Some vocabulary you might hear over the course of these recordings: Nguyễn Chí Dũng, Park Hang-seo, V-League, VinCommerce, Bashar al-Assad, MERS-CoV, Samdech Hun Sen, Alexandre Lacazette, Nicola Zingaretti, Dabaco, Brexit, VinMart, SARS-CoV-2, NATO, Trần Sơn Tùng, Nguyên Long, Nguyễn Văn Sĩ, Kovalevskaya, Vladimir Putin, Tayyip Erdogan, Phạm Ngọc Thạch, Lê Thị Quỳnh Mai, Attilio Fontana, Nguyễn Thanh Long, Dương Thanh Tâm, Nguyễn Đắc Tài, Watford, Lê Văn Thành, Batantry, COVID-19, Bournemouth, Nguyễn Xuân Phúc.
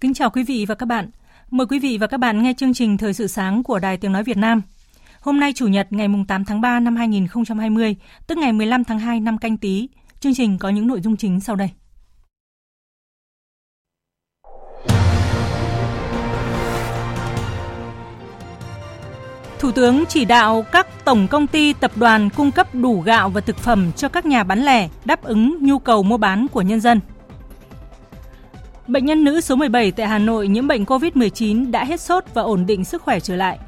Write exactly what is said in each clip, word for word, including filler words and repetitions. Kính chào quý vị và các bạn. Mời quý vị và các bạn nghe chương trình Thời sự sáng của Đài Tiếng Nói Việt Nam. Hôm nay Chủ nhật ngày tám tháng ba năm hai nghìn không trăm hai mươi, tức ngày mười lăm tháng hai năm Canh Tý. Chương trình có những nội dung chính sau đây. Thủ tướng chỉ đạo các tổng công ty tập đoàn cung cấp đủ gạo và thực phẩm cho các nhà bán lẻ đáp ứng nhu cầu mua bán của nhân dân. Bệnh nhân nữ số mười bảy tại Hà Nội nhiễm bệnh covid mười chín đã hết sốt và ổn định sức khỏe trở lại.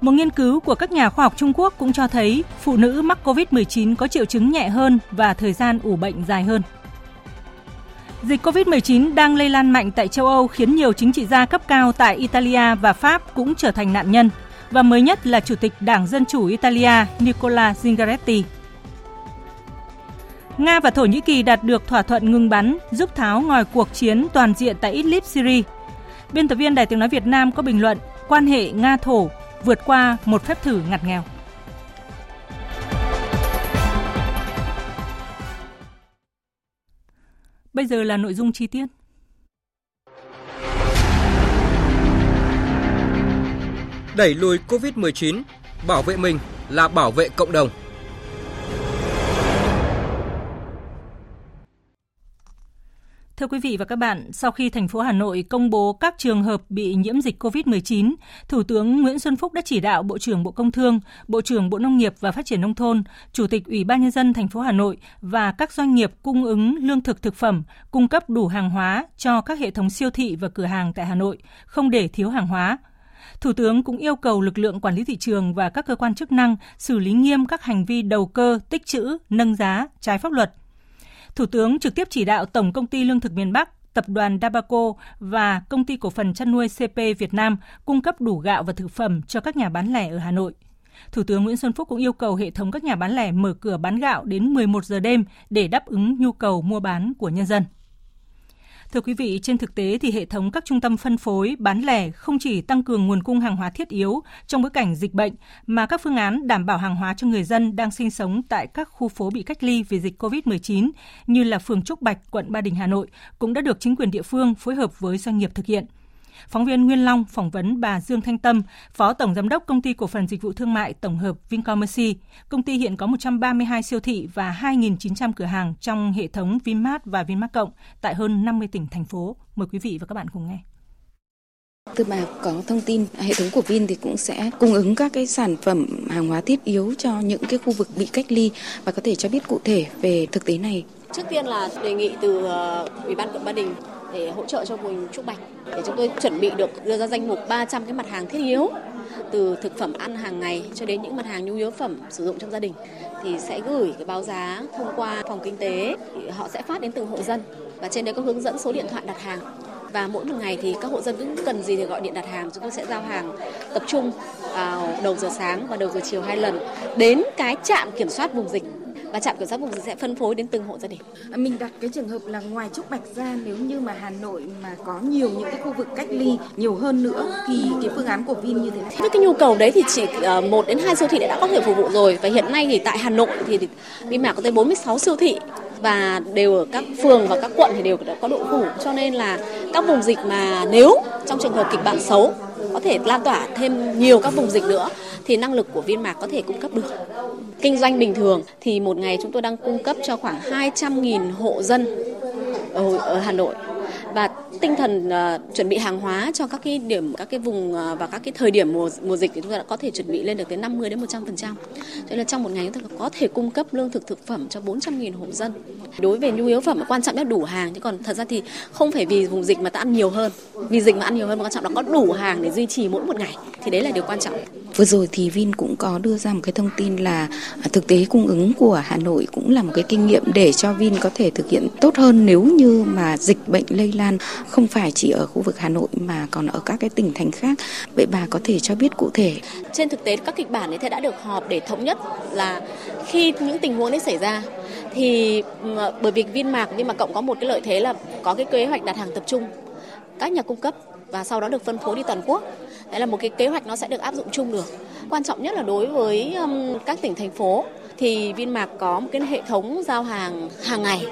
Một nghiên cứu của các nhà khoa học Trung Quốc cũng cho thấy phụ nữ mắc covid mười chín có triệu chứng nhẹ hơn và thời gian ủ bệnh dài hơn. Dịch covid mười chín đang lây lan mạnh tại châu Âu khiến nhiều chính trị gia cấp cao tại Italia và Pháp cũng trở thành nạn nhân, và mới nhất là Chủ tịch Đảng Dân Chủ Italia Nicola Zingaretti. Nga và Thổ Nhĩ Kỳ đạt được thỏa thuận ngừng bắn giúp tháo ngòi cuộc chiến toàn diện tại Idlib, Syria. Biên tập viên Đài Tiếng Nói Việt Nam có bình luận quan hệ Nga-Thổ vượt qua một phép thử ngặt nghèo. Bây giờ là nội dung chi tiết. Đẩy lùi covid mười chín, bảo vệ mình là bảo vệ cộng đồng. Thưa quý vị và các bạn, sau khi thành phố Hà Nội công bố các trường hợp bị nhiễm dịch covid mười chín, Thủ tướng Nguyễn Xuân Phúc đã chỉ đạo Bộ trưởng Bộ Công Thương, Bộ trưởng Bộ Nông nghiệp và Phát triển Nông thôn, Chủ tịch Ủy ban Nhân dân thành phố Hà Nội và các doanh nghiệp cung ứng lương thực thực phẩm, cung cấp đủ hàng hóa cho các hệ thống siêu thị và cửa hàng tại Hà Nội, không để thiếu hàng hóa. Thủ tướng cũng yêu cầu lực lượng quản lý thị trường và các cơ quan chức năng xử lý nghiêm các hành vi đầu cơ, tích trữ, nâng giá, trái pháp luật. Thủ tướng trực tiếp chỉ đạo Tổng Công ty Lương thực miền Bắc, Tập đoàn Dabaco và Công ty Cổ phần Chăn nuôi xê pê Việt Nam cung cấp đủ gạo và thực phẩm cho các nhà bán lẻ ở Hà Nội. Thủ tướng Nguyễn Xuân Phúc cũng yêu cầu hệ thống các nhà bán lẻ mở cửa bán gạo đến mười một giờ đêm để đáp ứng nhu cầu mua bán của nhân dân. Thưa quý vị, trên thực tế thì hệ thống các trung tâm phân phối, bán lẻ không chỉ tăng cường nguồn cung hàng hóa thiết yếu trong bối cảnh dịch bệnh, mà các phương án đảm bảo hàng hóa cho người dân đang sinh sống tại các khu phố bị cách ly vì dịch covid mười chín như là phường Trúc Bạch, quận Ba Đình, Hà Nội cũng đã được chính quyền địa phương phối hợp với doanh nghiệp thực hiện. Phóng viên Nguyên Long phỏng vấn bà Dương Thanh Tâm, Phó Tổng Giám đốc Công ty Cổ phần Dịch vụ Thương mại Tổng hợp VinCommerce. Công ty hiện có một trăm ba mươi hai siêu thị và hai nghìn chín trăm cửa hàng trong hệ thống VinMart và VinMart Cộng tại hơn năm mươi tỉnh, thành phố. Mời quý vị và các bạn cùng nghe. Từ mà có thông tin, hệ thống của Vin thì cũng sẽ cung ứng các cái sản phẩm hàng hóa thiết yếu cho những cái khu vực bị cách ly, và có thể cho biết cụ thể về thực tế này. Trước tiên là đề nghị từ Ủy ban quận Ba Đình để hỗ trợ cho vùng Trúc Bạch, để chúng tôi chuẩn bị được đưa ra danh mục ba trăm cái mặt hàng thiết yếu, từ thực phẩm ăn hàng ngày cho đến những mặt hàng nhu yếu phẩm sử dụng trong gia đình, thì sẽ gửi cái báo giá thông qua phòng kinh tế, họ sẽ phát đến từng hộ dân và trên đấy có hướng dẫn số điện thoại đặt hàng. Và mỗi một ngày thì các hộ dân cũng cần gì thì gọi điện đặt hàng, chúng tôi sẽ giao hàng tập trung vào đầu giờ sáng và đầu giờ chiều hai lần đến cái trạm kiểm soát vùng dịch. Và trạm kiểm soát vùng dịch sẽ phân phối đến từng hộ gia đình. Mình đặt cái trường hợp là ngoài Trúc Bạch ra, nếu như mà Hà Nội mà có nhiều những cái khu vực cách ly nhiều hơn nữa thì cái phương án của Vin như thế nào? Với cái nhu cầu đấy thì chỉ một đến hai siêu thị đã, đã có thể phục vụ rồi, và hiện nay thì tại Hà Nội thì VinMart có tới bốn mươi sáu siêu thị và đều ở các phường và các quận thì đều đã có độ phủ, cho nên là các vùng dịch mà nếu trong trường hợp kịch bản xấu có thể lan tỏa thêm nhiều các vùng dịch nữa thì năng lực của VinMart có thể cung cấp được. Kinh doanh bình thường thì một ngày chúng tôi đang cung cấp cho khoảng hai trăm nghìn hộ dân ở Hà Nội. và tinh thần uh, chuẩn bị hàng hóa cho các cái điểm, các cái vùng uh, và các cái thời điểm mùa mùa dịch thì chúng ta đã có thể chuẩn bị lên được tới năm mươi đến một trăm phần trăm. Thế là trong một ngày chúng ta có thể cung cấp lương thực thực phẩm cho bốn trăm nghìn hộ dân. Đối với nhu yếu phẩm quan trọng là đủ hàng, chứ còn thật ra thì không phải vì vùng dịch mà ta ăn nhiều hơn, vì dịch mà ăn nhiều hơn, mà quan trọng là có đủ hàng để duy trì mỗi một ngày. Thì đấy là điều quan trọng. Vừa rồi thì Vin cũng có đưa ra một cái thông tin là thực tế cung ứng của Hà Nội cũng là một cái kinh nghiệm để cho Vin có thể thực hiện tốt hơn nếu như mà dịch bệnh lây lan không phải chỉ ở khu vực Hà Nội mà còn ở các cái tỉnh thành khác. Vậy bà có thể cho biết cụ thể? Trên thực tế các kịch bản ấy đã được họp để thống nhất là khi những tình huống ấy xảy ra thì bởi vì VinMart, VinMart Cộng có một cái lợi thế là có cái kế hoạch đặt hàng tập trung các nhà cung cấp và sau đó được phân phối đi toàn quốc. Đấy là một cái kế hoạch nó sẽ được áp dụng chung được. Quan trọng nhất là đối với um, các tỉnh thành phố thì VinMart có một cái hệ thống giao hàng hàng ngày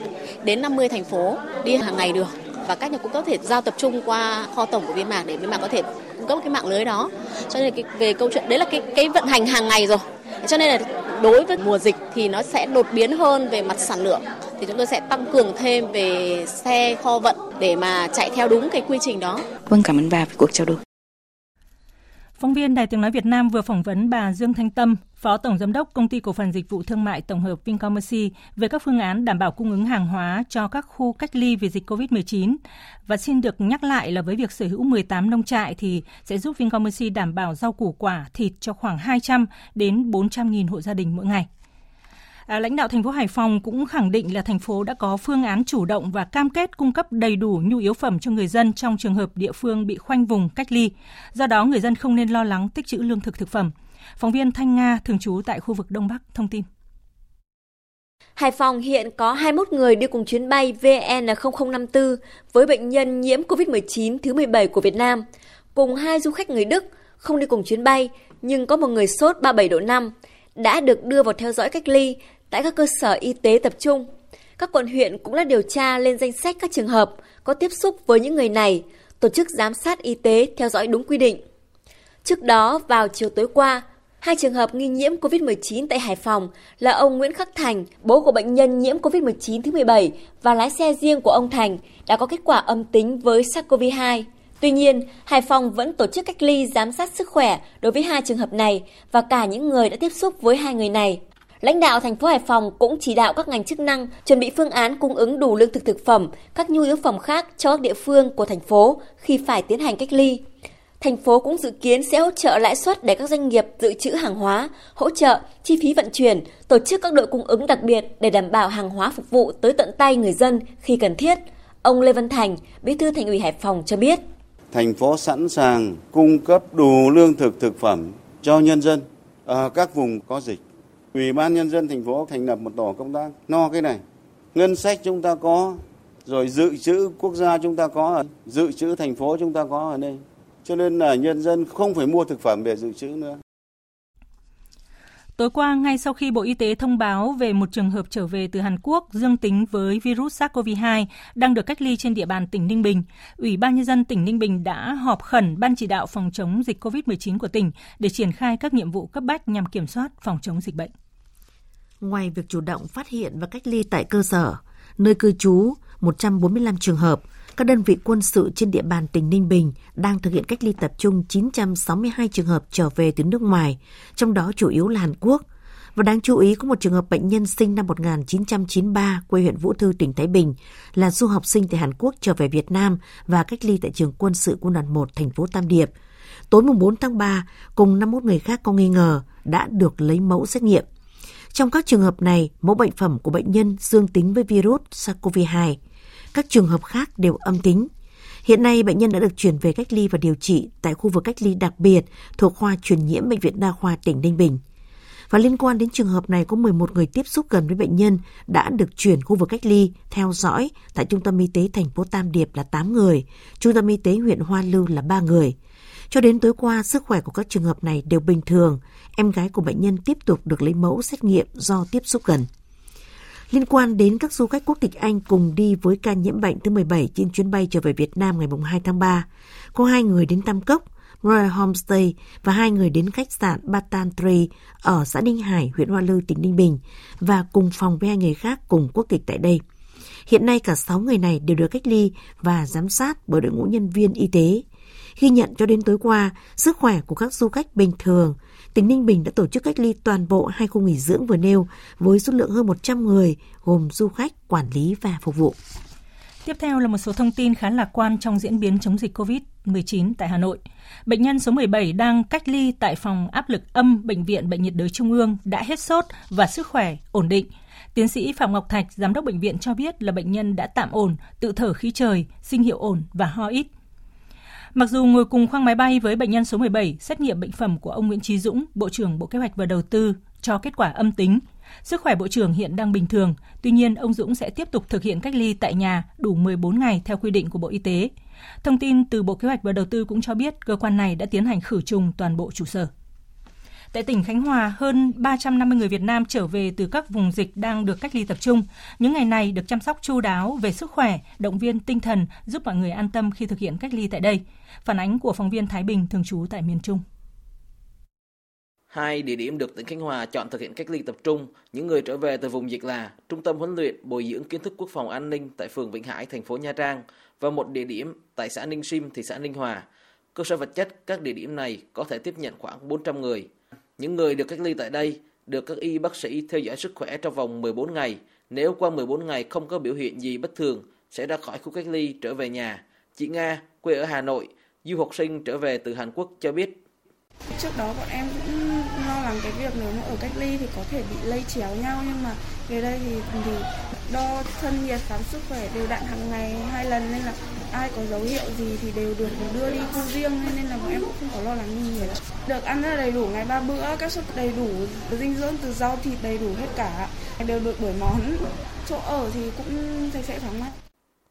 đến năm mươi thành phố đi hàng ngày được, và các nhà cung cấp có thể giao tập trung qua kho tổng của VinMart để VinMart có thể cung cấp cái mạng lưới đó. Cho nên cái, về câu chuyện đấy là cái cái vận hành hàng ngày rồi. Cho nên là đối với mùa dịch thì nó sẽ đột biến hơn về mặt sản lượng. Thì chúng tôi sẽ tăng cường thêm về xe kho vận để mà chạy theo đúng cái quy trình đó. Vâng, cảm ơn bà về cuộc trao đổi. Phóng viên Đài Tiếng Nói Việt Nam vừa phỏng vấn bà Dương Thanh Tâm, Phó Tổng Giám đốc Công ty Cổ phần Dịch vụ Thương mại Tổng hợp VinCommerce về các phương án đảm bảo cung ứng hàng hóa cho các khu cách ly vì dịch covid mười chín. Và xin được nhắc lại là với việc sở hữu mười tám nông trại thì sẽ giúp VinCommerce đảm bảo rau củ quả, thịt cho khoảng hai trăm đến bốn trăm nghìn hộ gia đình mỗi ngày. À, lãnh đạo thành phố Hải Phòng cũng khẳng định là thành phố đã có phương án chủ động và cam kết cung cấp đầy đủ nhu yếu phẩm cho người dân trong trường hợp địa phương bị khoanh vùng cách ly. Do đó, người dân không nên lo lắng tích trữ lương thực thực phẩm. Phóng viên Thanh Nga, thường trú tại khu vực Đông Bắc, thông tin. Hải Phòng hiện có hai mươi mốt người đi cùng chuyến bay vê en không không năm tư với bệnh nhân nhiễm covid mười chín thứ mười bảy của Việt Nam, cùng hai du khách người Đức không đi cùng chuyến bay nhưng có một người sốt ba mươi bảy độ năm, đã được đưa vào theo dõi cách ly tại các cơ sở y tế tập trung. Các quận huyện cũng đã điều tra lên danh sách các trường hợp có tiếp xúc với những người này, tổ chức giám sát y tế theo dõi đúng quy định. Trước đó, vào chiều tối qua, hai trường hợp nghi nhiễm covid mười chín tại Hải Phòng là ông Nguyễn Khắc Thành, bố của bệnh nhân nhiễm covid mười chín thứ mười bảy và lái xe riêng của ông Thành đã có kết quả âm tính với SARS-xê o vê hai. Tuy nhiên, Hải Phòng vẫn tổ chức cách ly giám sát sức khỏe đối với hai trường hợp này và cả những người đã tiếp xúc với hai người này. Lãnh đạo thành phố Hải Phòng cũng chỉ đạo các ngành chức năng chuẩn bị phương án cung ứng đủ lương thực thực phẩm, các nhu yếu phẩm khác cho các địa phương của thành phố khi phải tiến hành cách ly. Thành phố cũng dự kiến sẽ hỗ trợ lãi suất để các doanh nghiệp dự trữ hàng hóa, hỗ trợ chi phí vận chuyển, tổ chức các đội cung ứng đặc biệt để đảm bảo hàng hóa phục vụ tới tận tay người dân khi cần thiết. Ông Lê Văn Thành, Bí thư Thành ủy Hải Phòng cho biết. Thành phố sẵn sàng cung cấp đủ lương thực thực phẩm cho nhân dân ở các vùng có dịch. Ủy ban nhân dân thành phố thành lập một tổ công tác lo cái này. Ngân sách chúng ta có, rồi dự trữ quốc gia chúng ta có, dự trữ thành phố chúng ta có ở đây. Cho nên là nhân dân không phải mua thực phẩm để dự trữ nữa. Tối qua, ngay sau khi Bộ Y tế thông báo về một trường hợp trở về từ Hàn Quốc dương tính với virus SARS-xê o vê hai đang được cách ly trên địa bàn tỉnh Ninh Bình, Ủy ban Nhân dân tỉnh Ninh Bình đã họp khẩn Ban chỉ đạo phòng chống dịch covid mười chín của tỉnh để triển khai các nhiệm vụ cấp bách nhằm kiểm soát phòng chống dịch bệnh. Ngoài việc chủ động phát hiện và cách ly tại cơ sở, nơi cư trú một trăm bốn mươi lăm trường hợp, các đơn vị quân sự trên địa bàn tỉnh Ninh Bình đang thực hiện cách ly tập trung chín trăm sáu mươi hai trường hợp trở về từ nước ngoài, trong đó chủ yếu là Hàn Quốc. Và đáng chú ý có một trường hợp bệnh nhân sinh năm một chín chín ba, quê huyện Vũ Thư, tỉnh Thái Bình, là du học sinh từ Hàn Quốc trở về Việt Nam và cách ly tại trường quân sự quân đoàn một thành phố Tam Điệp. Tối bốn tháng ba, cùng năm mươi mốt người khác có nghi ngờ đã được lấy mẫu xét nghiệm. Trong các trường hợp này, mẫu bệnh phẩm của bệnh nhân dương tính với virus SARS-xê o vê hai. Các trường hợp khác đều âm tính. Hiện nay, bệnh nhân đã được chuyển về cách ly và điều trị tại khu vực cách ly đặc biệt thuộc khoa truyền nhiễm Bệnh viện Đa khoa tỉnh Ninh Bình. Và liên quan đến trường hợp này, có mười một người tiếp xúc gần với bệnh nhân đã được chuyển khu vực cách ly theo dõi tại Trung tâm Y tế thành phố Tam Điệp là tám người, Trung tâm Y tế huyện Hoa Lư là ba người. Cho đến tối qua, sức khỏe của các trường hợp này đều bình thường. Em gái của bệnh nhân tiếp tục được lấy mẫu xét nghiệm do tiếp xúc gần. Liên quan đến các du khách quốc tịch Anh cùng đi với ca nhiễm bệnh thứ mười bảy trên chuyến bay trở về Việt Nam ngày hai tháng ba, có hai người đến Tam Cốc, Royal Homestay và hai người đến khách sạn Batantry ở xã Ninh Hải, huyện Hoa Lư, tỉnh Ninh Bình và cùng phòng với hai người khác cùng quốc tịch tại đây. Hiện nay cả sáu người này đều được cách ly và giám sát bởi đội ngũ nhân viên y tế. Ghi nhận cho đến tối qua, sức khỏe của các du khách bình thường, tỉnh Ninh Bình đã tổ chức cách ly toàn bộ hai khu nghỉ dưỡng vừa nêu với số lượng hơn một trăm người, gồm du khách, quản lý và phục vụ. Tiếp theo là một số thông tin khá lạc quan trong diễn biến chống dịch covid mười chín tại Hà Nội. Bệnh nhân số mười bảy đang cách ly tại phòng áp lực âm Bệnh viện Bệnh nhiệt đới Trung ương đã hết sốt và sức khỏe ổn định. Tiến sĩ Phạm Ngọc Thạch, giám đốc bệnh viện cho biết là bệnh nhân đã tạm ổn, tự thở khí trời, sinh hiệu ổn và ho ít. Mặc dù ngồi cùng khoang máy bay với bệnh nhân số mười bảy, xét nghiệm bệnh phẩm của ông Nguyễn Chí Dũng, Bộ trưởng Bộ Kế hoạch và Đầu tư cho kết quả âm tính. Sức khỏe Bộ trưởng hiện đang bình thường, tuy nhiên ông Dũng sẽ tiếp tục thực hiện cách ly tại nhà đủ mười bốn ngày theo quy định của Bộ Y tế. Thông tin từ Bộ Kế hoạch và Đầu tư cũng cho biết cơ quan này đã tiến hành khử trùng toàn bộ trụ sở. Tại tỉnh Khánh Hòa, hơn ba trăm năm mươi người Việt Nam trở về từ các vùng dịch đang được cách ly tập trung. Những ngày này được chăm sóc chu đáo về sức khỏe, động viên tinh thần, giúp mọi người an tâm khi thực hiện cách ly tại đây. Phản ánh của phóng viên Thái Bình thường trú tại miền Trung. Hai địa điểm được tỉnh Khánh Hòa chọn thực hiện cách ly tập trung những người trở về từ vùng dịch là Trung tâm huấn luyện bồi dưỡng kiến thức quốc phòng an ninh tại phường Vĩnh Hải, thành phố Nha Trang và một địa điểm tại xã Ninh Sim, thị xã Ninh Hòa. Cơ sở vật chất các địa điểm này có thể tiếp nhận khoảng bốn trăm người. Những người được cách ly tại đây được các y bác sĩ theo dõi sức khỏe trong vòng mười bốn ngày. Nếu qua mười bốn ngày không có biểu hiện gì bất thường sẽ ra khỏi khu cách ly trở về nhà. Chị Nga, quê ở Hà Nội, du học sinh trở về từ Hàn Quốc cho biết. Trước đó bọn em cũng lo lắng cái việc nếu mà ở cách ly thì có thể bị lây chéo nhau, nhưng mà về đây thì, thì đo thân nhiệt, khám sức khỏe đều đặn hàng ngày hai lần, nên là ai có dấu hiệu gì thì đều được đưa đi khu riêng, nên là bọn em cũng không có lo lắng gì nhiều. Được ăn rất là đầy đủ, ngày ba bữa, các suất đầy đủ, dinh dưỡng từ rau thịt đầy đủ hết cả, đều được đổi món, chỗ ở thì cũng sạch sẽ thoáng mát.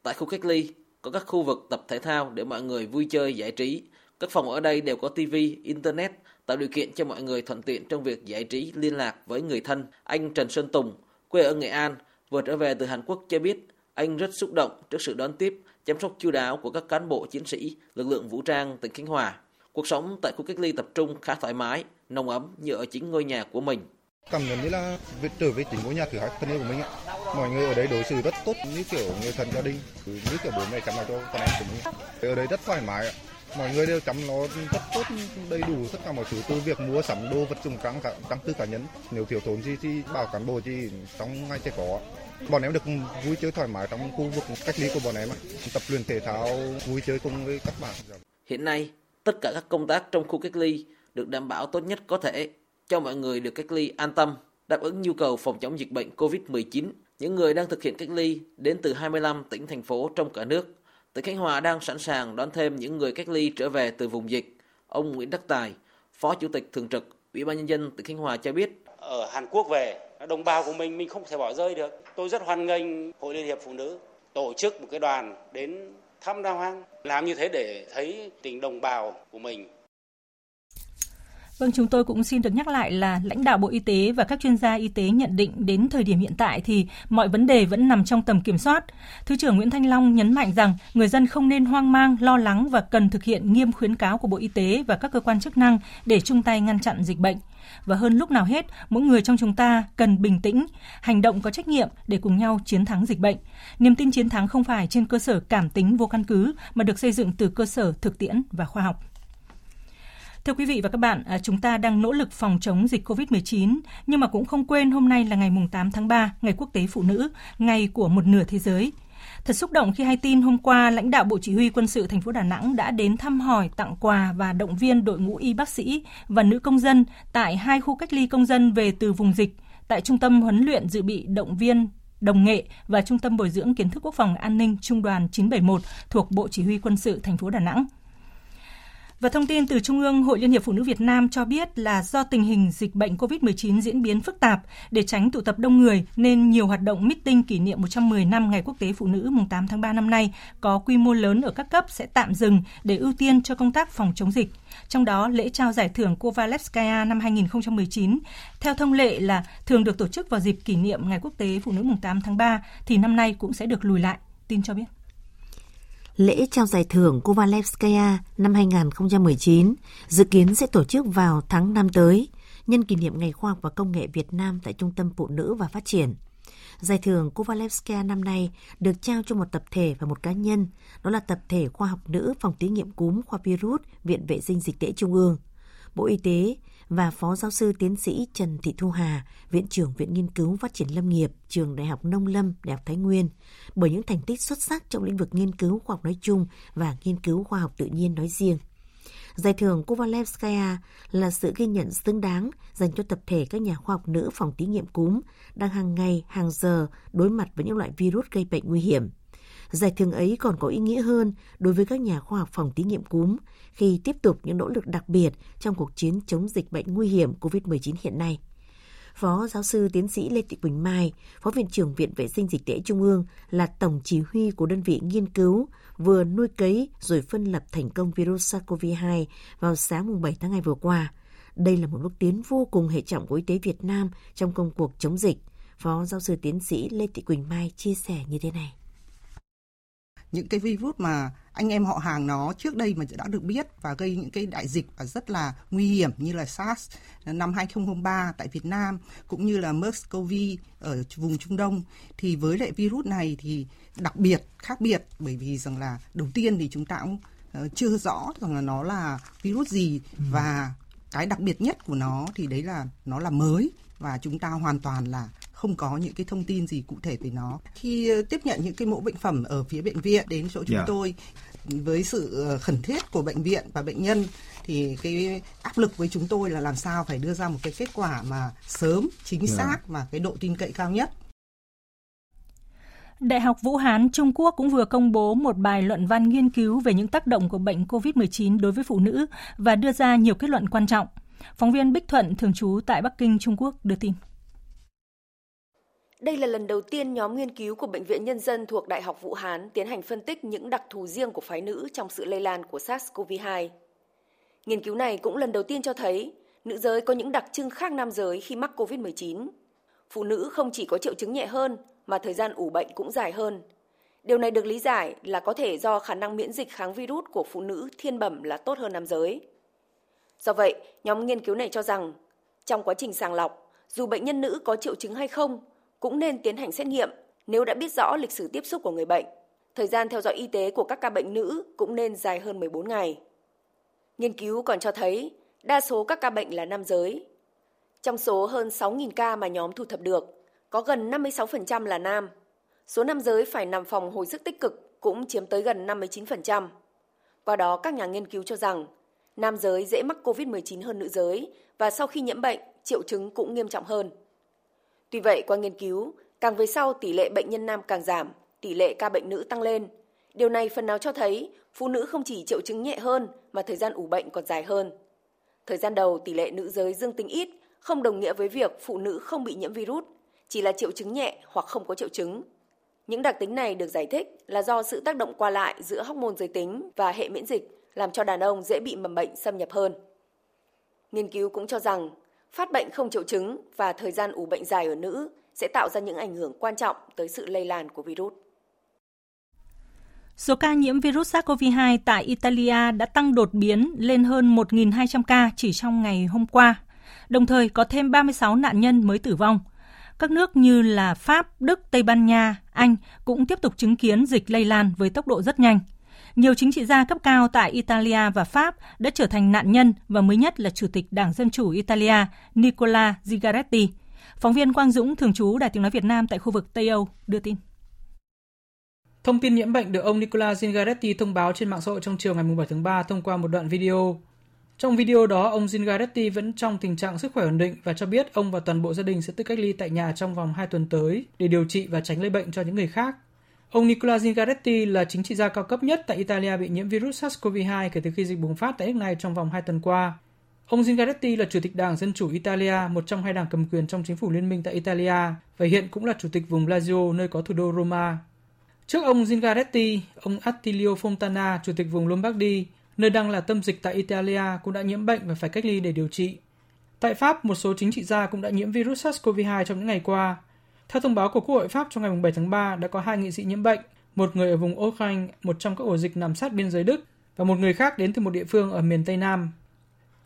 Tại khu cách ly có các khu vực tập thể thao để mọi người vui chơi giải trí. Các phòng ở đây đều có tivi, internet, tạo điều kiện cho mọi người thuận tiện trong việc giải trí, liên lạc với người thân. Anh Trần Sơn Tùng, quê ở Nghệ An, vừa trở về từ Hàn Quốc cho biết anh rất xúc động trước sự đón tiếp, chăm sóc chu đáo của các cán bộ chiến sĩ, lực lượng vũ trang tỉnh Khánh Hòa. Cuộc sống tại khu cách ly tập trung khá thoải mái, nồng ấm như ở chính ngôi nhà của mình. Cảm nhận đấy là trở về chính ngôi nhà thứ hai thân yêu của mình ạ. Mọi người ở đây đối xử rất tốt, như kiểu người thân gia đình, như kiểu bố mẹ chăm lo cho con em của mình. Ở đây rất thoải mái ạ. Mọi người đều chăm lo rất tốt, đầy đủ tất cả mọi thứ, từ việc mua sắm đồ vật dụng trang trang tư cá nhân, nếu thiếu thốn gì thì bảo cán bộ gì trong ngay sẽ có. Bọn em được vui chơi thoải mái trong khu vực cách ly của bọn em, tập luyện thể thao, vui chơi cùng với các bạn. Hiện nay tất cả các công tác trong khu cách ly được đảm bảo tốt nhất có thể cho mọi người được cách ly an tâm, đáp ứng nhu cầu phòng chống dịch bệnh covid mười chín. Những người đang thực hiện cách ly đến từ hai mươi lăm tỉnh thành phố trong cả nước. Tỉnh Khánh Hòa đang sẵn sàng đón thêm những người cách ly trở về từ vùng dịch. Ông Nguyễn Đắc Tài, Phó Chủ tịch Thường trực Ủy ban Nhân dân tỉnh Khánh Hòa cho biết. Ở Hàn Quốc về, đồng bào của mình, mình không thể bỏ rơi được. Tôi rất hoan nghênh Hội Liên hiệp Phụ nữ tổ chức một cái đoàn đến thăm Đa Hoang. Làm như thế để thấy tình đồng bào của mình. Vâng, chúng tôi cũng xin được nhắc lại là lãnh đạo Bộ Y tế và các chuyên gia y tế nhận định đến thời điểm hiện tại thì mọi vấn đề vẫn nằm trong tầm kiểm soát. Thứ trưởng Nguyễn Thanh Long nhấn mạnh rằng người dân không nên hoang mang, lo lắng và cần thực hiện nghiêm khuyến cáo của Bộ Y tế và các cơ quan chức năng để chung tay ngăn chặn dịch bệnh. Và hơn lúc nào hết, mỗi người trong chúng ta cần bình tĩnh, hành động có trách nhiệm để cùng nhau chiến thắng dịch bệnh. Niềm tin chiến thắng không phải trên cơ sở cảm tính vô căn cứ mà được xây dựng từ cơ sở thực tiễn và khoa học. Thưa quý vị và các bạn, chúng ta đang nỗ lực phòng chống dịch covid mười chín, nhưng mà cũng không quên hôm nay là ngày tám tháng ba, Ngày Quốc tế Phụ nữ, ngày của một nửa thế giới. Thật xúc động khi hay tin hôm qua, lãnh đạo Bộ Chỉ huy Quân sự thành phố Đà Nẵng đã đến thăm hỏi, tặng quà và động viên đội ngũ y bác sĩ và nữ công dân tại hai khu cách ly công dân về từ vùng dịch, tại Trung tâm Huấn luyện Dự bị Động viên Đồng Nghệ và Trung tâm Bồi dưỡng Kiến thức Quốc phòng An ninh Trung đoàn chín bảy mốt thuộc Bộ Chỉ huy Quân sự thành phố Đà Nẵng. Và thông tin từ Trung ương Hội Liên hiệp Phụ nữ Việt Nam cho biết là do tình hình dịch bệnh covid mười chín diễn biến phức tạp, để tránh tụ tập đông người nên nhiều hoạt động meeting kỷ niệm một trăm mười năm Ngày Quốc tế Phụ nữ mùng tám tháng ba năm nay có quy mô lớn ở các cấp sẽ tạm dừng để ưu tiên cho công tác phòng chống dịch. Trong đó, lễ trao giải thưởng Kovalevskaya năm hai không một chín theo thông lệ là thường được tổ chức vào dịp kỷ niệm Ngày Quốc tế Phụ nữ mùng tám tháng ba thì năm nay cũng sẽ được lùi lại, tin cho biết. Lễ trao giải thưởng Kovalevskaya năm hai không một chín dự kiến sẽ tổ chức vào tháng năm tới, nhân kỷ niệm Ngày Khoa học và Công nghệ Việt Nam tại Trung tâm Phụ nữ và Phát triển. Giải thưởng Kovalevskaya năm nay được trao cho một tập thể và một cá nhân, đó là tập thể khoa học nữ phòng thí nghiệm cúm khoa virus Viện Vệ sinh Dịch tễ Trung ương, Bộ Y tế và Phó Giáo sư Tiến sĩ Trần Thị Thu Hà, Viện trưởng Viện Nghiên cứu Phát triển Lâm nghiệp, Trường Đại học Nông lâm, Đại học Thái Nguyên, bởi những thành tích xuất sắc trong lĩnh vực nghiên cứu khoa học nói chung và nghiên cứu khoa học tự nhiên nói riêng. Giải thưởng Kovalevskaya là sự ghi nhận xứng đáng dành cho tập thể các nhà khoa học nữ phòng thí nghiệm cúm đang hàng ngày, hàng giờ đối mặt với những loại virus gây bệnh nguy hiểm. Giải thưởng ấy còn có ý nghĩa hơn đối với các nhà khoa học phòng thí nghiệm cúm khi tiếp tục những nỗ lực đặc biệt trong cuộc chiến chống dịch bệnh nguy hiểm covid mười chín hiện nay. Phó giáo sư tiến sĩ Lê Thị Quỳnh Mai, Phó Viện trưởng Viện Vệ sinh Dịch tễ Trung ương là tổng chỉ huy của đơn vị nghiên cứu, vừa nuôi cấy rồi phân lập thành công virus SARS-xê o vê hai vào sáng bảy tháng hai vừa qua. Đây là một bước tiến vô cùng hệ trọng của Y tế Việt Nam trong công cuộc chống dịch. Phó giáo sư tiến sĩ Lê Thị Quỳnh Mai chia sẻ như thế này. Những cái virus mà anh em họ hàng nó trước đây mà đã được biết và gây những cái đại dịch và rất là nguy hiểm như là SARS năm hai không không ba tại Việt Nam cũng như là MERS-CoV ở vùng Trung Đông, thì với lại virus này thì đặc biệt khác biệt, bởi vì rằng là đầu tiên thì chúng ta cũng chưa rõ rằng là nó là virus gì, và cái đặc biệt nhất của nó thì đấy là nó là mới và chúng ta hoàn toàn là không có những cái thông tin gì cụ thể về nó. Khi tiếp nhận những cái mẫu bệnh phẩm ở phía bệnh viện đến chỗ chúng yeah. tôi, với sự khẩn thiết của bệnh viện và bệnh nhân thì cái áp lực với chúng tôi là làm sao phải đưa ra một cái kết quả mà sớm, chính yeah. xác và cái độ tin cậy cao nhất. Đại học Vũ Hán, Trung Quốc cũng vừa công bố một bài luận văn nghiên cứu về những tác động của bệnh covid mười chín đối với phụ nữ và đưa ra nhiều kết luận quan trọng. Phóng viên Bích Thuận, thường trú tại Bắc Kinh, Trung Quốc đưa tin. Đây là lần đầu tiên nhóm nghiên cứu của Bệnh viện Nhân dân thuộc Đại học Vũ Hán tiến hành phân tích những đặc thù riêng của phái nữ trong sự lây lan của SARS-xê o vê hai. Nghiên cứu này cũng lần đầu tiên cho thấy nữ giới có những đặc trưng khác nam giới khi mắc covid mười chín. Phụ nữ không chỉ có triệu chứng nhẹ hơn mà thời gian ủ bệnh cũng dài hơn. Điều này được lý giải là có thể do khả năng miễn dịch kháng virus của phụ nữ thiên bẩm là tốt hơn nam giới. Do vậy, nhóm nghiên cứu này cho rằng trong quá trình sàng lọc, dù bệnh nhân nữ có triệu chứng hay không, cũng nên tiến hành xét nghiệm nếu đã biết rõ lịch sử tiếp xúc của người bệnh. Thời gian theo dõi y tế của các ca bệnh nữ cũng nên dài hơn mười bốn ngày. Nghiên cứu còn cho thấy đa số các ca bệnh là nam giới. Trong số hơn sáu nghìn ca mà nhóm thu thập được, có gần năm mươi sáu phần trăm là nam. Số nam giới phải nằm phòng hồi sức tích cực cũng chiếm tới gần năm mươi chín phần trăm. Qua đó, các nhà nghiên cứu cho rằng nam giới dễ mắc covid mười chín hơn nữ giới và sau khi nhiễm bệnh, triệu chứng cũng nghiêm trọng hơn. Tuy vậy, qua nghiên cứu, càng về sau tỷ lệ bệnh nhân nam càng giảm, tỷ lệ ca bệnh nữ tăng lên. Điều này phần nào cho thấy phụ nữ không chỉ triệu chứng nhẹ hơn mà thời gian ủ bệnh còn dài hơn. Thời gian đầu tỷ lệ nữ giới dương tính ít không đồng nghĩa với việc phụ nữ không bị nhiễm virus, chỉ là triệu chứng nhẹ hoặc không có triệu chứng. Những đặc tính này được giải thích là do sự tác động qua lại giữa hormone giới tính và hệ miễn dịch làm cho đàn ông dễ bị mầm bệnh xâm nhập hơn. Nghiên cứu cũng cho rằng phát bệnh không triệu chứng và thời gian ủ bệnh dài ở nữ sẽ tạo ra những ảnh hưởng quan trọng tới sự lây lan của virus. Số ca nhiễm virus SARS-xê o vê hai tại Italia đã tăng đột biến lên hơn một nghìn hai trăm ca chỉ trong ngày hôm qua. Đồng thời có thêm ba mươi sáu nạn nhân mới tử vong. Các nước như là Pháp, Đức, Tây Ban Nha, Anh cũng tiếp tục chứng kiến dịch lây lan với tốc độ rất nhanh. Nhiều chính trị gia cấp cao tại Italia và Pháp đã trở thành nạn nhân và mới nhất là Chủ tịch Đảng Dân Chủ Italia Nicola Zingaretti. Phóng viên Quang Dũng, thường trú Đài Tiếng Nói Việt Nam tại khu vực Tây Âu, đưa tin. Thông tin nhiễm bệnh được ông Nicola Zingaretti thông báo trên mạng xã hội trong chiều ngày bảy tháng ba thông qua một đoạn video. Trong video đó, ông Zingaretti vẫn trong tình trạng sức khỏe ổn định và cho biết ông và toàn bộ gia đình sẽ tự cách ly tại nhà trong vòng hai tuần tới để điều trị và tránh lây bệnh cho những người khác. Ông Nicola Zingaretti là chính trị gia cao cấp nhất tại Italia bị nhiễm virus SARS-xê o vê hai kể từ khi dịch bùng phát tại nước này trong vòng hai tuần qua. Ông Zingaretti là Chủ tịch Đảng Dân Chủ Italia, một trong hai đảng cầm quyền trong chính phủ liên minh tại Italia, và hiện cũng là Chủ tịch vùng Lazio, nơi có thủ đô Roma. Trước ông Zingaretti, ông Attilio Fontana, Chủ tịch vùng Lombardy, nơi đang là tâm dịch tại Italia, cũng đã nhiễm bệnh và phải cách ly để điều trị. Tại Pháp, một số chính trị gia cũng đã nhiễm virus SARS-xê o vê hai trong những ngày qua. Theo thông báo của Quốc hội Pháp trong ngày bảy tháng ba, đã có hai nghị sĩ nhiễm bệnh, một người ở vùng Ukraine, một trong các ổ dịch nằm sát biên giới Đức, và một người khác đến từ một địa phương ở miền Tây Nam.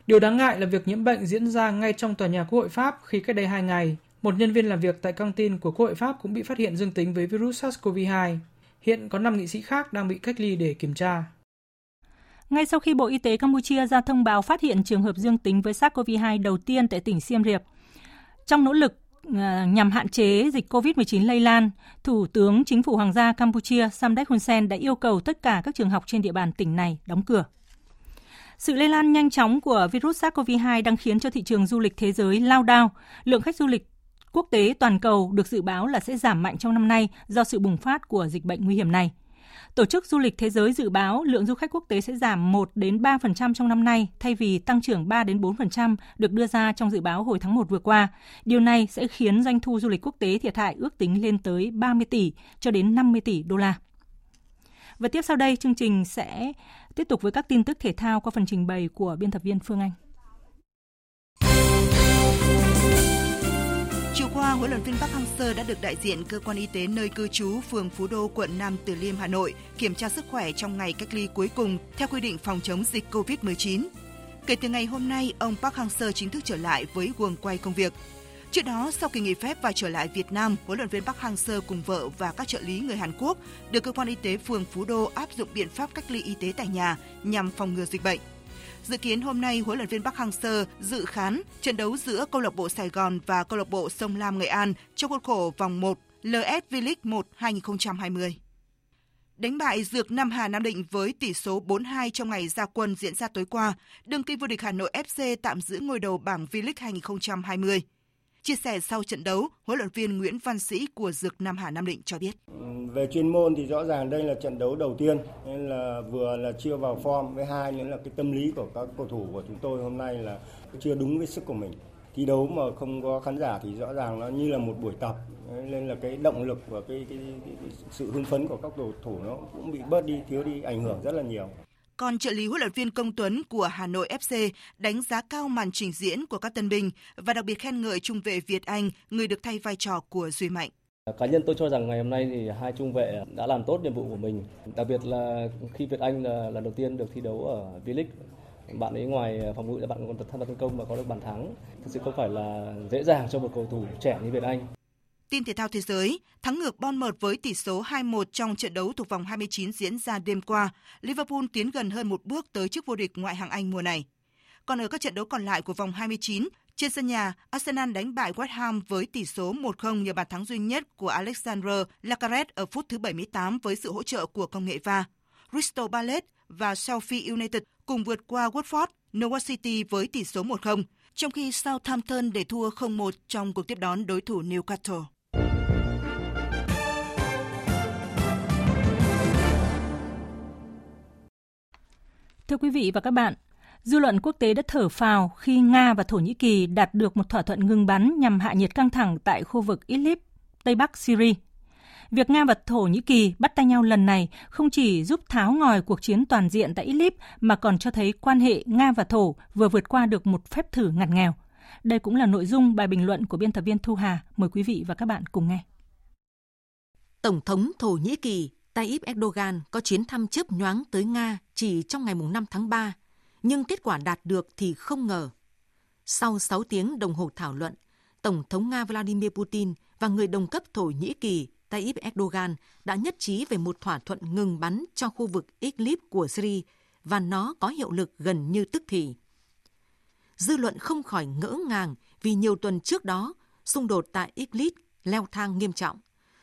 Điều đáng ngại là việc nhiễm bệnh diễn ra ngay trong tòa nhà Quốc hội Pháp khi cách đây hai ngày, Một nhân viên làm việc tại căng tin của Quốc hội Pháp cũng bị phát hiện dương tính với virus SARS-xê o vê hai. Hiện có năm nghị sĩ khác đang bị cách ly để kiểm tra. Ngay sau khi Bộ Y tế Campuchia ra thông báo phát hiện trường hợp dương tính với SARS-xê o vê hai đầu tiên tại tỉnh Siem Reap, trong nỗ lực nhằm hạn chế dịch covid mười chín lây lan, Thủ tướng Chính phủ Hoàng gia Campuchia Samdech Hun Sen đã yêu cầu tất cả các trường học trên địa bàn tỉnh này đóng cửa. Sự lây lan nhanh chóng của virus SARS-xê o vê hai đang khiến cho thị trường du lịch thế giới lao đao. Lượng khách du lịch quốc tế toàn cầu được dự báo là sẽ giảm mạnh trong năm nay do sự bùng phát của dịch bệnh nguy hiểm này. Tổ chức Du lịch Thế giới dự báo lượng du khách quốc tế sẽ giảm một đến ba phần trăm trong năm nay thay vì tăng trưởng ba đến bốn phần trăm được đưa ra trong dự báo hồi tháng một vừa qua. Điều này sẽ khiến doanh thu du lịch quốc tế thiệt hại ước tính lên tới ba mươi tỷ cho đến năm mươi tỷ đô la. Và tiếp sau đây, chương trình sẽ tiếp tục với các tin tức thể thao qua phần trình bày của biên tập viên Phương Anh. Chiều qua, huấn luyện viên Park Hang-seo đã được đại diện cơ quan y tế nơi cư trú phường Phú Đô, quận Nam Từ Liêm, Hà Nội kiểm tra sức khỏe trong ngày cách ly cuối cùng theo quy định phòng chống dịch covid mười chín. Kể từ ngày hôm nay, ông Park Hang-seo chính thức trở lại với guồng quay công việc. Trước đó, sau kỳ nghỉ phép và trở lại Việt Nam, huấn luyện viên Park Hang-seo cùng vợ và các trợ lý người Hàn Quốc được cơ quan y tế phường Phú Đô áp dụng biện pháp cách ly y tế tại nhà nhằm phòng ngừa dịch bệnh. Dự kiến hôm nay, huấn luyện viên Park Hang-seo dự khán trận đấu giữa câu lạc bộ Sài Gòn và câu lạc bộ Sông Lam Nghệ An trong khuôn khổ vòng một lờ ét V-League một hai không hai không. Đánh bại Dược Nam Hà Nam Định với tỷ số bốn hai trong ngày ra quân diễn ra tối qua, đương kim vô địch Hà Nội ép xê tạm giữ ngôi đầu bảng V-League hai không hai không. Chia sẻ sau trận đấu, huấn luyện viên Nguyễn Văn Sĩ của Dược Nam Hà Nam Định cho biết. Về chuyên môn thì rõ ràng đây là trận đấu đầu tiên, nên là vừa là chưa vào form, với hai nữa là cái tâm lý của các cầu thủ của chúng tôi hôm nay là chưa đúng với sức của mình. Thi đấu mà không có khán giả thì rõ ràng nó như là một buổi tập, nên là cái động lực và cái, cái, cái, cái sự hưng phấn của các cầu thủ nó cũng bị bớt đi, thiếu đi, ảnh hưởng rất là nhiều. Còn trợ lý huấn luyện viên Công Tuấn của Hà Nội ép xê đánh giá cao màn trình diễn của các tân binh và đặc biệt khen ngợi trung vệ Việt Anh, người được thay vai trò của Duy Mạnh. Cá nhân tôi cho rằng ngày hôm nay thì hai trung vệ đã làm tốt nhiệm vụ của mình, đặc biệt là khi Việt Anh là lần đầu tiên được thi đấu ở V-League. Bạn ấy ngoài phòng ngự, bạn còn tham gia tấn công và có được bàn thắng. Thực sự không phải là dễ dàng cho một cầu thủ trẻ như Việt Anh. Tin thể thao thế giới, thắng ngược Bournemouth với tỷ số hai một trong trận đấu thuộc vòng hai mươi chín diễn ra đêm qua, Liverpool tiến gần hơn một bước tới chức vô địch Ngoại hạng Anh mùa này. Còn ở các trận đấu còn lại của vòng hai mươi chín, trên sân nhà, Arsenal đánh bại West Ham với tỷ số một không nhờ bàn thắng duy nhất của Alexandre Lacazette ở phút thứ bảy mươi tám với sự hỗ trợ của công nghệ va. Crystal Palace và Sheffield United cùng vượt qua Watford, Norwich City với tỷ số một không, trong khi Southampton để thua không một trong cuộc tiếp đón đối thủ Newcastle. Thưa quý vị và các bạn, dư luận quốc tế đã thở phào khi Nga và Thổ Nhĩ Kỳ đạt được một thỏa thuận ngừng bắn nhằm hạ nhiệt căng thẳng tại khu vực Idlib, Tây Bắc Syria. Việc Nga và Thổ Nhĩ Kỳ bắt tay nhau lần này không chỉ giúp tháo ngòi cuộc chiến toàn diện tại Idlib mà còn cho thấy quan hệ Nga và Thổ vừa vượt qua được một phép thử ngặt nghèo. Đây cũng là nội dung bài bình luận của biên tập viên Thu Hà. Mời quý vị và các bạn cùng nghe. Tổng thống Thổ Nhĩ Kỳ Tayyip Erdogan có chuyến thăm chớp nhoáng tới Nga chỉ trong ngày năm tháng ba, nhưng kết quả đạt được thì không ngờ. Sau sáu tiếng đồng hồ thảo luận, Tổng thống Nga Vladimir Putin và người đồng cấp Thổ Nhĩ Kỳ Tayyip Erdogan đã nhất trí về một thỏa thuận ngừng bắn cho khu vực Idlib của Syria và nó có hiệu lực gần như tức thì. Dư luận không khỏi ngỡ ngàng vì nhiều tuần trước đó, xung đột tại Idlib leo thang nghiêm trọng,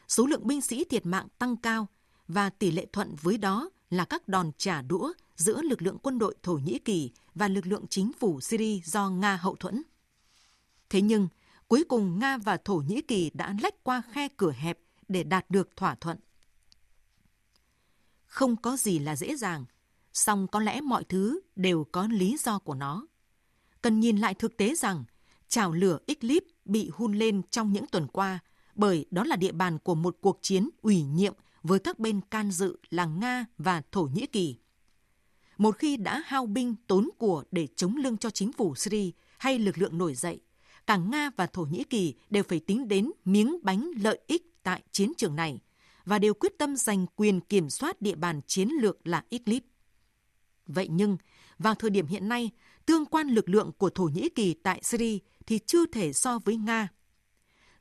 số lượng binh sĩ thiệt mạng tăng cao và tỷ lệ thuận với đó là các đòn trả đũa giữa lực lượng quân đội Thổ Nhĩ Kỳ và lực lượng chính phủ Syria do Nga hậu thuẫn. Thế nhưng, cuối cùng Nga và Thổ Nhĩ Kỳ đã lách qua khe cửa hẹp để đạt được thỏa thuận. Không có gì là dễ dàng, song có lẽ mọi thứ đều có lý do của nó. Cần nhìn lại thực tế rằng, chảo lửa Idlib bị hun lên trong những tuần qua bởi đó là địa bàn của một cuộc chiến ủy nhiệm với các bên can dự là Nga và Thổ Nhĩ Kỳ. Một khi đã hao binh tốn của để chống lưng cho chính phủ Syria hay lực lượng nổi dậy, cả Nga và Thổ Nhĩ Kỳ đều phải tính đến miếng bánh lợi ích tại chiến trường này và đều quyết tâm giành quyền kiểm soát địa bàn chiến lược là Idlib. Vậy nhưng, vào thời điểm hiện nay, tương quan lực lượng của Thổ Nhĩ Kỳ tại Syria thì chưa thể so với Nga.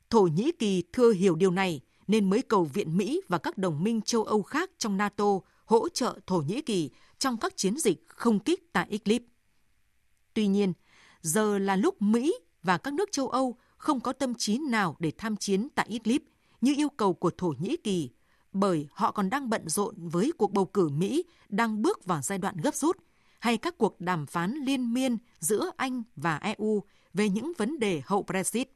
Thổ Nhĩ Kỳ thừa hiểu điều này nên mới cầu viện Mỹ và các đồng minh châu Âu khác trong NATO hỗ trợ Thổ Nhĩ Kỳ trong các chiến dịch không kích tại Idlib. Tuy nhiên, giờ là lúc Mỹ và các nước châu Âu không có tâm trí nào để tham chiến tại Idlib như yêu cầu của Thổ Nhĩ Kỳ, bởi họ còn đang bận rộn với cuộc bầu cử Mỹ đang bước vào giai đoạn gấp rút, hay các cuộc đàm phán liên miên giữa Anh và e u về những vấn đề hậu Brexit.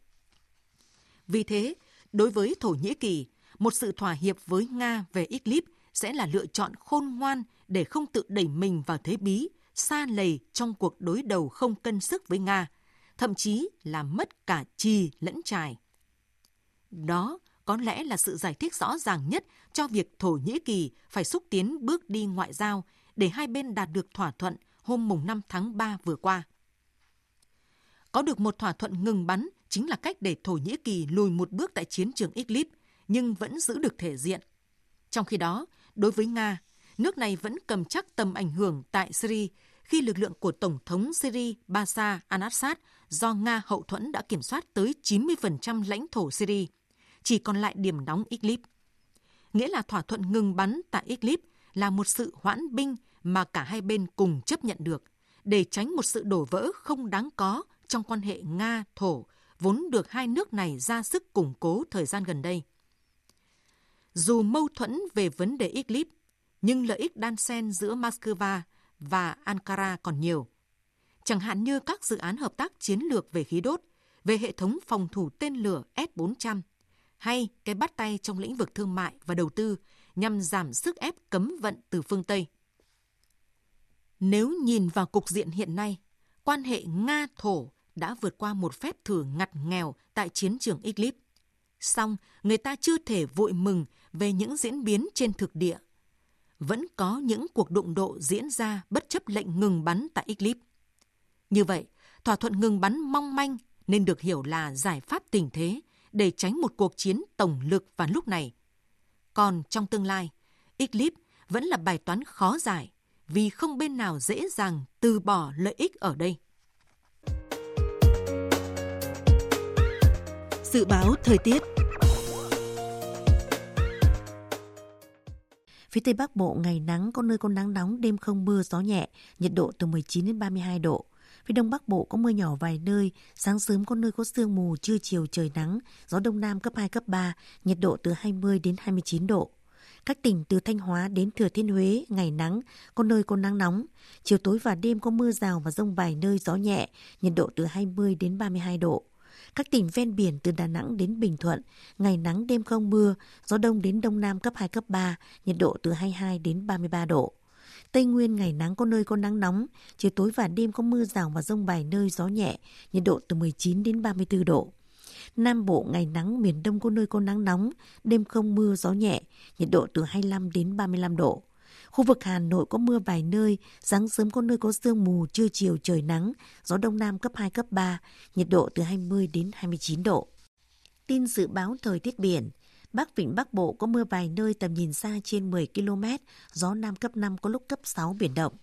Vì thế, đối với Thổ Nhĩ Kỳ, một sự thỏa hiệp với Nga về Idlib sẽ là lựa chọn khôn ngoan để không tự đẩy mình vào thế bí, sa lầy trong cuộc đối đầu không cân sức với Nga, thậm chí là mất cả chì lẫn chài. Đó có lẽ là sự giải thích rõ ràng nhất cho việc Thổ Nhĩ Kỳ phải xúc tiến bước đi ngoại giao để hai bên đạt được thỏa thuận hôm mùng năm tháng ba vừa qua. Có được một thỏa thuận ngừng bắn chính là cách để Thổ Nhĩ Kỳ lùi một bước tại chiến trường Idlib nhưng vẫn giữ được thể diện. Trong khi đó, đối với Nga, nước này vẫn cầm chắc tầm ảnh hưởng tại Syria khi lực lượng của Tổng thống Syria Bashar al-Assad do Nga hậu thuẫn đã kiểm soát tới chín mươi phần trăm lãnh thổ Syria, chỉ còn lại điểm nóng Idlib. Nghĩa là thỏa thuận ngừng bắn tại Idlib là một sự hoãn binh mà cả hai bên cùng chấp nhận được, để tránh một sự đổ vỡ không đáng có trong quan hệ Nga-Thổ, vốn được hai nước này ra sức củng cố thời gian gần đây. Dù mâu thuẫn về vấn đề Idlib, nhưng lợi ích đan xen giữa Moscow và Ankara còn nhiều. Chẳng hạn như các dự án hợp tác chiến lược về khí đốt, về hệ thống phòng thủ tên lửa S bốn trăm, hay cái bắt tay trong lĩnh vực thương mại và đầu tư nhằm giảm sức ép cấm vận từ phương Tây. Nếu nhìn vào cục diện hiện nay, quan hệ Nga-Thổ đã vượt qua một phép thử ngặt nghèo tại chiến trường Idlib. Song, người ta chưa thể vội mừng về những diễn biến trên thực địa. Vẫn có những cuộc đụng độ diễn ra bất chấp lệnh ngừng bắn tại Idlib. Như vậy, thỏa thuận ngừng bắn mong manh nên được hiểu là giải pháp tình thế để tránh một cuộc chiến tổng lực vào lúc này. Còn trong tương lai, Idlib vẫn là bài toán khó giải vì không bên nào dễ dàng từ bỏ lợi ích ở đây. Dự báo thời tiết. Phía Tây Bắc Bộ ngày nắng, có nơi có nắng nóng, đêm không mưa, gió nhẹ, nhiệt độ từ mười chín đến ba mươi hai độ. Phía Đông Bắc Bộ có mưa nhỏ vài nơi, sáng sớm có nơi có sương mù, trưa chiều trời nắng, gió Đông Nam cấp hai, cấp ba, nhiệt độ từ hai mươi đến hai mươi chín độ. Các tỉnh từ Thanh Hóa đến Thừa Thiên Huế ngày nắng, có nơi có nắng nóng, chiều tối và đêm có mưa rào và dông vài nơi, gió nhẹ, nhiệt độ từ hai mươi đến ba mươi hai độ. Các tỉnh ven biển từ Đà Nẵng đến Bình Thuận, ngày nắng đêm không mưa, gió đông đến đông nam cấp hai, cấp ba, nhiệt độ từ hai mươi hai đến ba mươi ba độ. Tây Nguyên ngày nắng, có nơi có nắng nóng, chiều tối và đêm có mưa rào và dông vài nơi, gió nhẹ, nhiệt độ từ mười chín đến ba mươi tư độ. Nam Bộ ngày nắng, miền Đông có nơi có nắng nóng, đêm không mưa, gió nhẹ, nhiệt độ từ hai mươi lăm đến ba mươi lăm độ. Khu vực Hà Nội có mưa vài nơi, sáng sớm có nơi có sương mù, trưa chiều trời nắng, gió đông nam cấp hai, cấp ba, nhiệt độ từ hai mươi đến hai mươi chín độ. Tin dự báo thời tiết biển. Bắc Vịnh Bắc Bộ có mưa vài nơi, tầm nhìn xa trên mười ki lô mét, gió nam cấp năm, có lúc cấp sáu, biển động.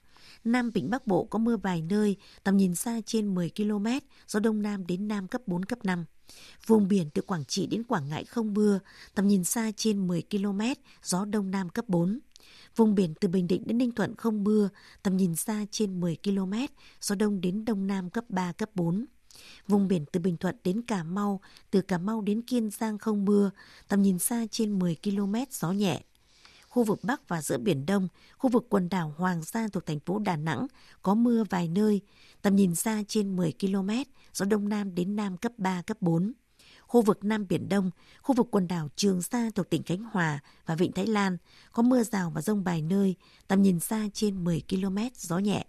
Nam Vịnh Bắc Bộ có mưa vài nơi, tầm nhìn xa trên mười ki lô mét, gió đông nam đến nam cấp bốn, cấp năm. Vùng biển từ Quảng Trị đến Quảng Ngãi không mưa, tầm nhìn xa trên mười ki lô mét, gió đông nam cấp bốn. Vùng biển từ Bình Định đến Ninh Thuận không mưa, tầm nhìn xa trên mười ki lô mét, gió đông đến đông nam cấp ba, cấp bốn. Vùng biển từ Bình Thuận đến Cà Mau, từ Cà Mau đến Kiên Giang không mưa, tầm nhìn xa trên mười ki lô mét, gió nhẹ. Khu vực Bắc và giữa Biển Đông, khu vực quần đảo Hoàng Sa thuộc thành phố Đà Nẵng có mưa vài nơi, tầm nhìn xa trên mười ki lô mét, gió đông nam đến nam cấp ba, cấp bốn. Khu vực Nam Biển Đông, khu vực quần đảo Trường Sa thuộc tỉnh Khánh Hòa và Vịnh Thái Lan có mưa rào và dông vài nơi, tầm nhìn xa trên mười ki lô mét, gió nhẹ.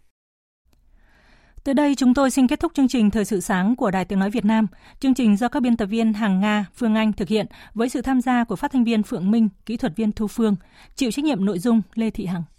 Từ đây chúng tôi xin kết thúc chương trình Thời sự sáng của Đài Tiếng Nói Việt Nam. Chương trình do các biên tập viên Hằng Nga, Phương Anh thực hiện với sự tham gia của phát thanh viên Phượng Minh, kỹ thuật viên Thu Phương, chịu trách nhiệm nội dung Lê Thị Hằng.